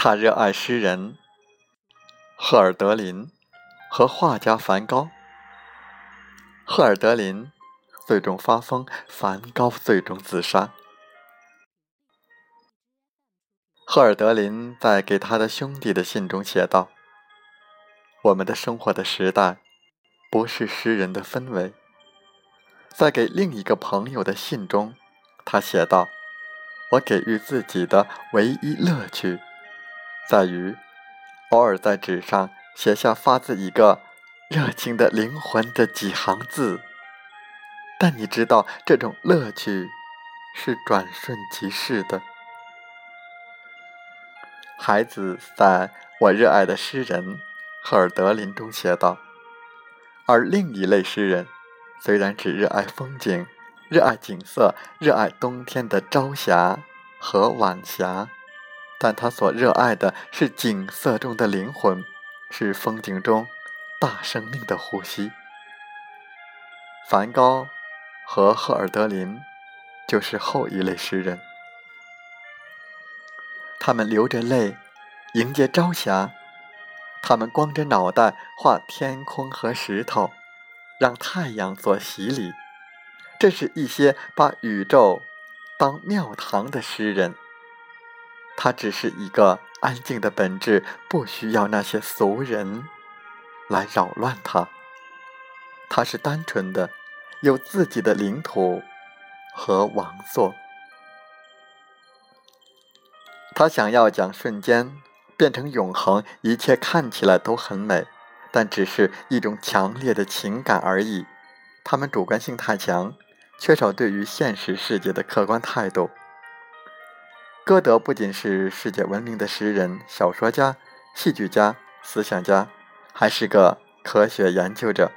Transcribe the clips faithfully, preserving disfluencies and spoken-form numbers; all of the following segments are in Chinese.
他热爱诗人赫尔德林和画家梵高。赫尔德林最终发疯，梵高最终自杀。赫尔德林在给他的兄弟的信中写道：我们的生活的时代不是诗人的氛围。在给另一个朋友的信中，他写道：我给予自己的唯一乐趣在于偶尔在纸上写下发自一个热情的灵魂的几行字，但你知道这种乐趣是转瞬即逝的。孩子在我热爱的诗人赫尔德林中写道：而另一类诗人虽然只热爱风景，热爱景色，热爱冬天的朝霞和晚霞，但他所热爱的是景色中的灵魂，是风景中大生命的呼吸。梵高和赫尔德林就是后一类诗人，他们流着泪迎接朝霞，他们光着脑袋画天空和石头，让太阳做洗礼。这是一些把宇宙当庙堂的诗人，它只是一个安静的本质，不需要那些俗人来扰乱它。它是单纯的，有自己的领土和王座。他想要将瞬间变成永恒，一切看起来都很美，但只是一种强烈的情感而已。他们主观性太强，缺少对于现实世界的客观态度。歌德不仅是世界闻名的诗人、小说家、戏剧家、思想家，还是个科学研究者。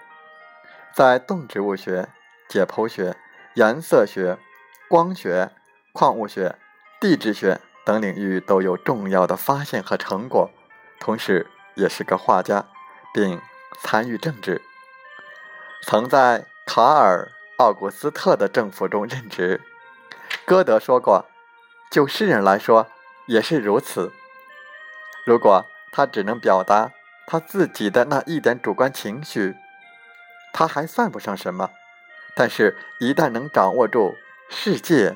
在动植物学、解剖学、颜色学、光学、矿物学、地质学等领域都有重要的发现和成果，同时也是个画家，并参与政治。曾在卡尔·奥古斯特的政府中任职。歌德说过，就诗人来说也是如此，如果他只能表达他自己的那一点主观情绪，他还算不上什么，但是一旦能掌握住世界，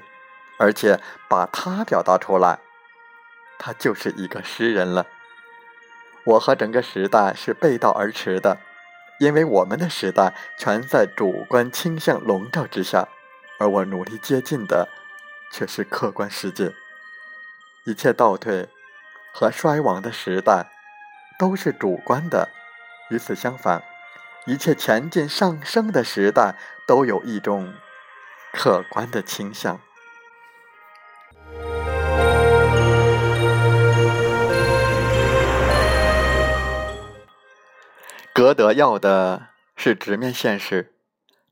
而且把它表达出来，他就是一个诗人了。我和整个时代是背道而驰的，因为我们的时代全在主观倾向笼罩之下，而我努力接近的却是客观世界。一切倒退和衰亡的时代都是主观的，与此相反，一切前进上升的时代都有一种客观的倾向。歌德要的是直面现实，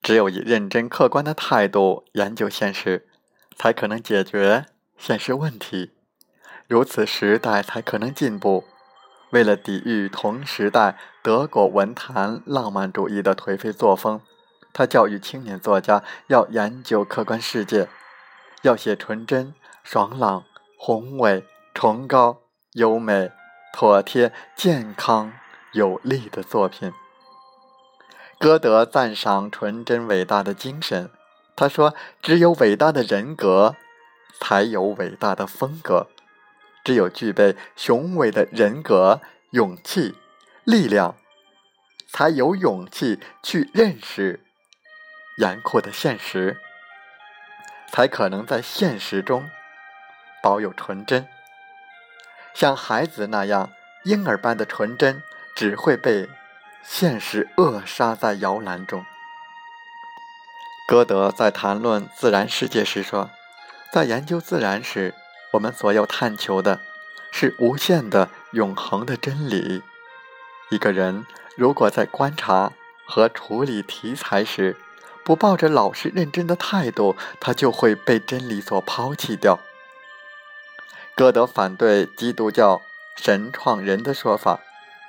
只有以认真客观的态度研究现实，才可能解决现实问题，如此时代才可能进步。为了抵御同时代德国文坛浪漫主义的颓废作风，他教育青年作家要研究客观世界，要写纯真、爽朗、宏伟、崇高、优美、妥帖、健康、有力的作品。歌德赞赏纯真伟大的精神，他说，只有伟大的人格才有伟大的风格，只有具备雄伟的人格、勇气、力量，才有勇气去认识严酷的现实，才可能在现实中保有纯真。像孩子那样婴儿般的纯真只会被现实扼杀在摇篮中。歌德在谈论自然世界时说，在研究自然时，我们所要探求的是无限的永恒的真理。一个人如果在观察和处理题材时不抱着老实认真的态度，他就会被真理所抛弃掉。歌德反对基督教神创人的说法，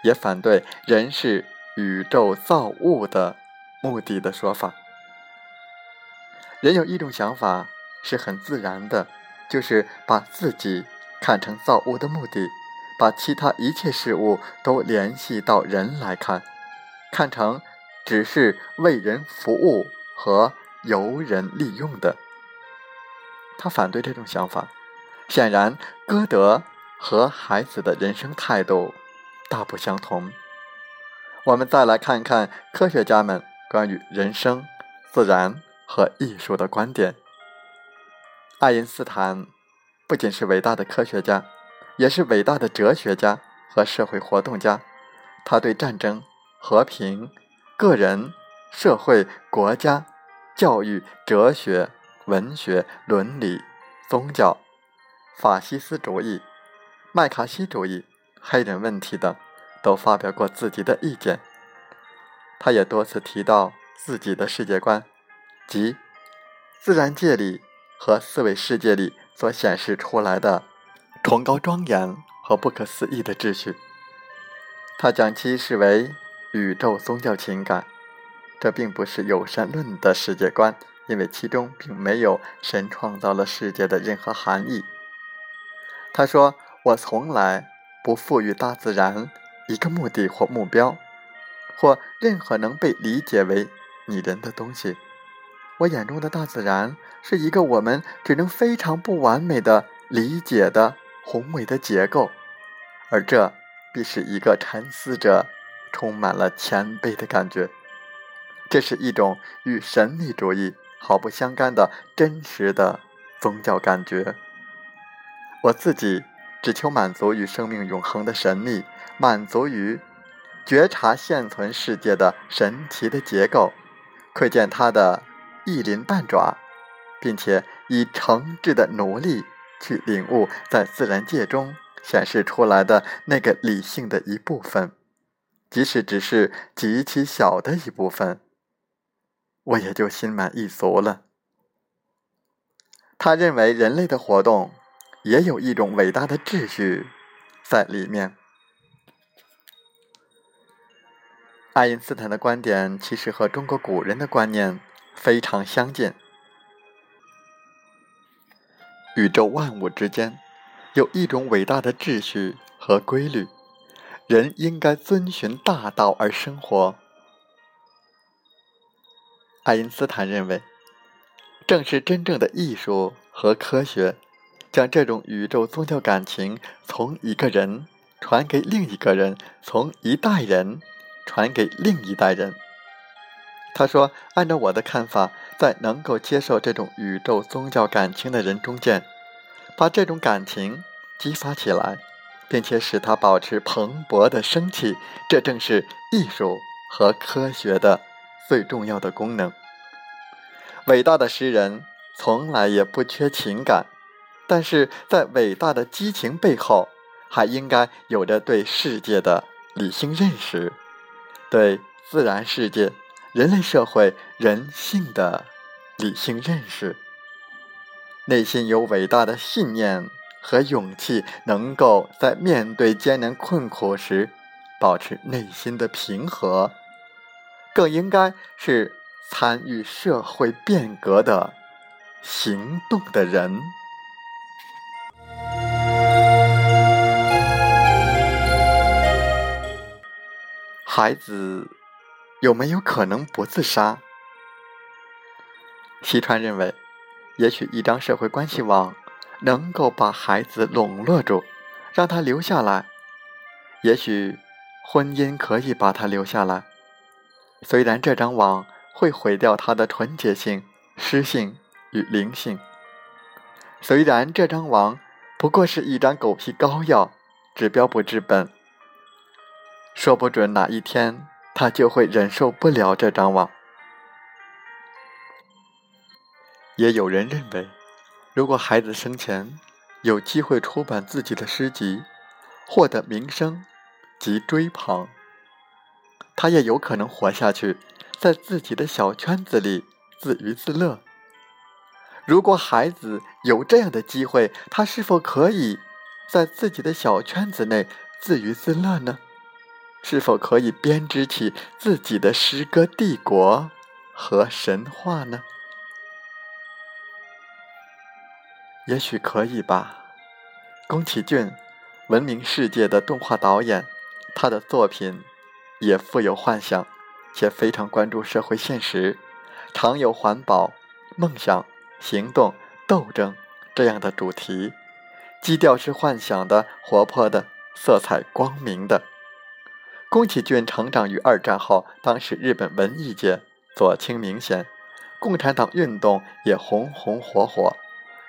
也反对人是宇宙造物的目的的说法。人有一种想法是很自然的，就是把自己看成造物的目的，把其他一切事物都联系到人来看，看成只是为人服务和由人利用的。他反对这种想法。显然，歌德和孩子的人生态度大不相同。我们再来看看科学家们关于人生、自然和艺术的观点。爱因斯坦不仅是伟大的科学家，也是伟大的哲学家和社会活动家。他对战争、和平、个人、社会、国家、教育、哲学、文学、伦理、宗教、法西斯主义、麦卡锡主义、黑人问题等都发表过自己的意见。他也多次提到自己的世界观，即自然界里和思维世界里所显示出来的崇高庄严和不可思议的秩序。他将其视为宇宙宗教情感，这并不是有神论的世界观，因为其中并没有神创造了世界的任何含义。他说，我从来不赋予大自然一个目的或目标，或任何能被理解为拟人的东西。我眼中的大自然是一个我们只能非常不完美的理解的宏伟的结构，而这必使一个沉思者充满了谦卑的感觉。这是一种与神秘主义毫不相干的真实的宗教感觉。我自己只求满足于生命永恒的神秘，满足于觉察现存世界的神奇的结构，窥见它的一鳞半爪，并且以诚挚的努力去领悟在自然界中显示出来的那个理性的一部分，即使只是极其小的一部分，我也就心满意足了。他认为人类的活动也有一种伟大的秩序在里面。爱因斯坦的观点其实和中国古人的观念非常相近。宇宙万物之间有一种伟大的秩序和规律，人应该遵循大道而生活。爱因斯坦认为，正是真正的艺术和科学将这种宇宙宗教感情从一个人传给另一个人，从一代人传给另一代人。他说，按照我的看法，在能够接受这种宇宙宗教感情的人中间，把这种感情激发起来，并且使它保持蓬勃的生气，这正是艺术和科学的最重要的功能。伟大的诗人从来也不缺情感，但是在伟大的激情背后，还应该有着对世界的理性认识，对自然世界、人类社会、人性的理性认识。内心有伟大的信念和勇气，能够在面对艰难困苦时保持内心的平和，更应该是参与社会变革的行动的人。孩子有没有可能不自杀？西川认为，也许一张社会关系网能够把孩子笼络住，让他留下来。也许婚姻可以把他留下来，虽然这张网会毁掉他的纯洁性、诗性与灵性。虽然这张网不过是一张狗皮膏药，治标不治本。说不准哪一天他就会忍受不了这张网。也有人认为，如果孩子生前有机会出版自己的诗集，获得名声及追捧，他也有可能活下去，在自己的小圈子里自娱自乐。如果孩子有这样的机会，他是否可以在自己的小圈子内自娱自乐呢？是否可以编织起自己的诗歌帝国和神话呢？也许可以吧。宫崎骏，闻名世界的动画导演，他的作品也富有幻想，且非常关注社会现实，常有环保、梦想、行动、斗争这样的主题，基调是幻想的、活泼的、色彩光明的。宫崎骏成长于二战后，当时日本文艺界左倾明显，共产党运动也红红火火。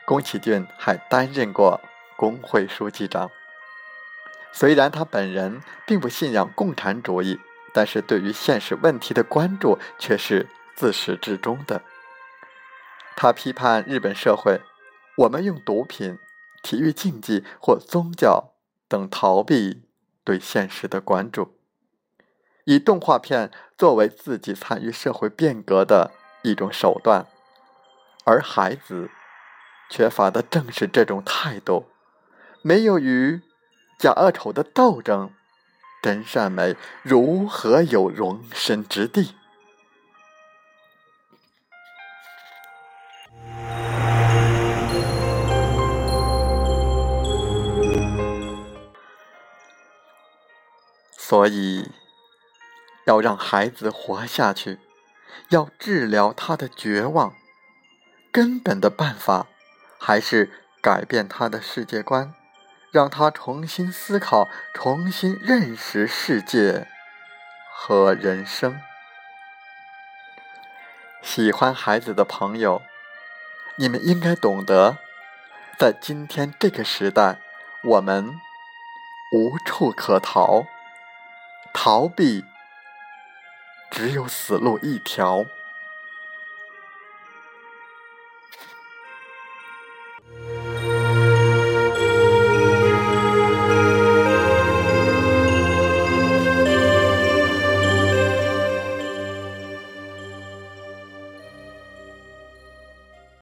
宫崎骏还担任过工会书记长。虽然他本人并不信仰共产主义，但是对于现实问题的关注却是自始至终的。他批判日本社会，我们用毒品、体育竞技或宗教等逃避对现实的关注，以动画片作为自己参与社会变革的一种手段，而孩子缺乏的正是这种态度，没有与假恶丑的斗争，真善美如何有容身之地？所以，要让孩子活下去，要治疗他的绝望，根本的办法还是改变他的世界观，让他重新思考，重新认识世界和人生。喜欢孩子的朋友，你们应该懂得，在今天这个时代，我们无处可逃，逃避只有死路一条。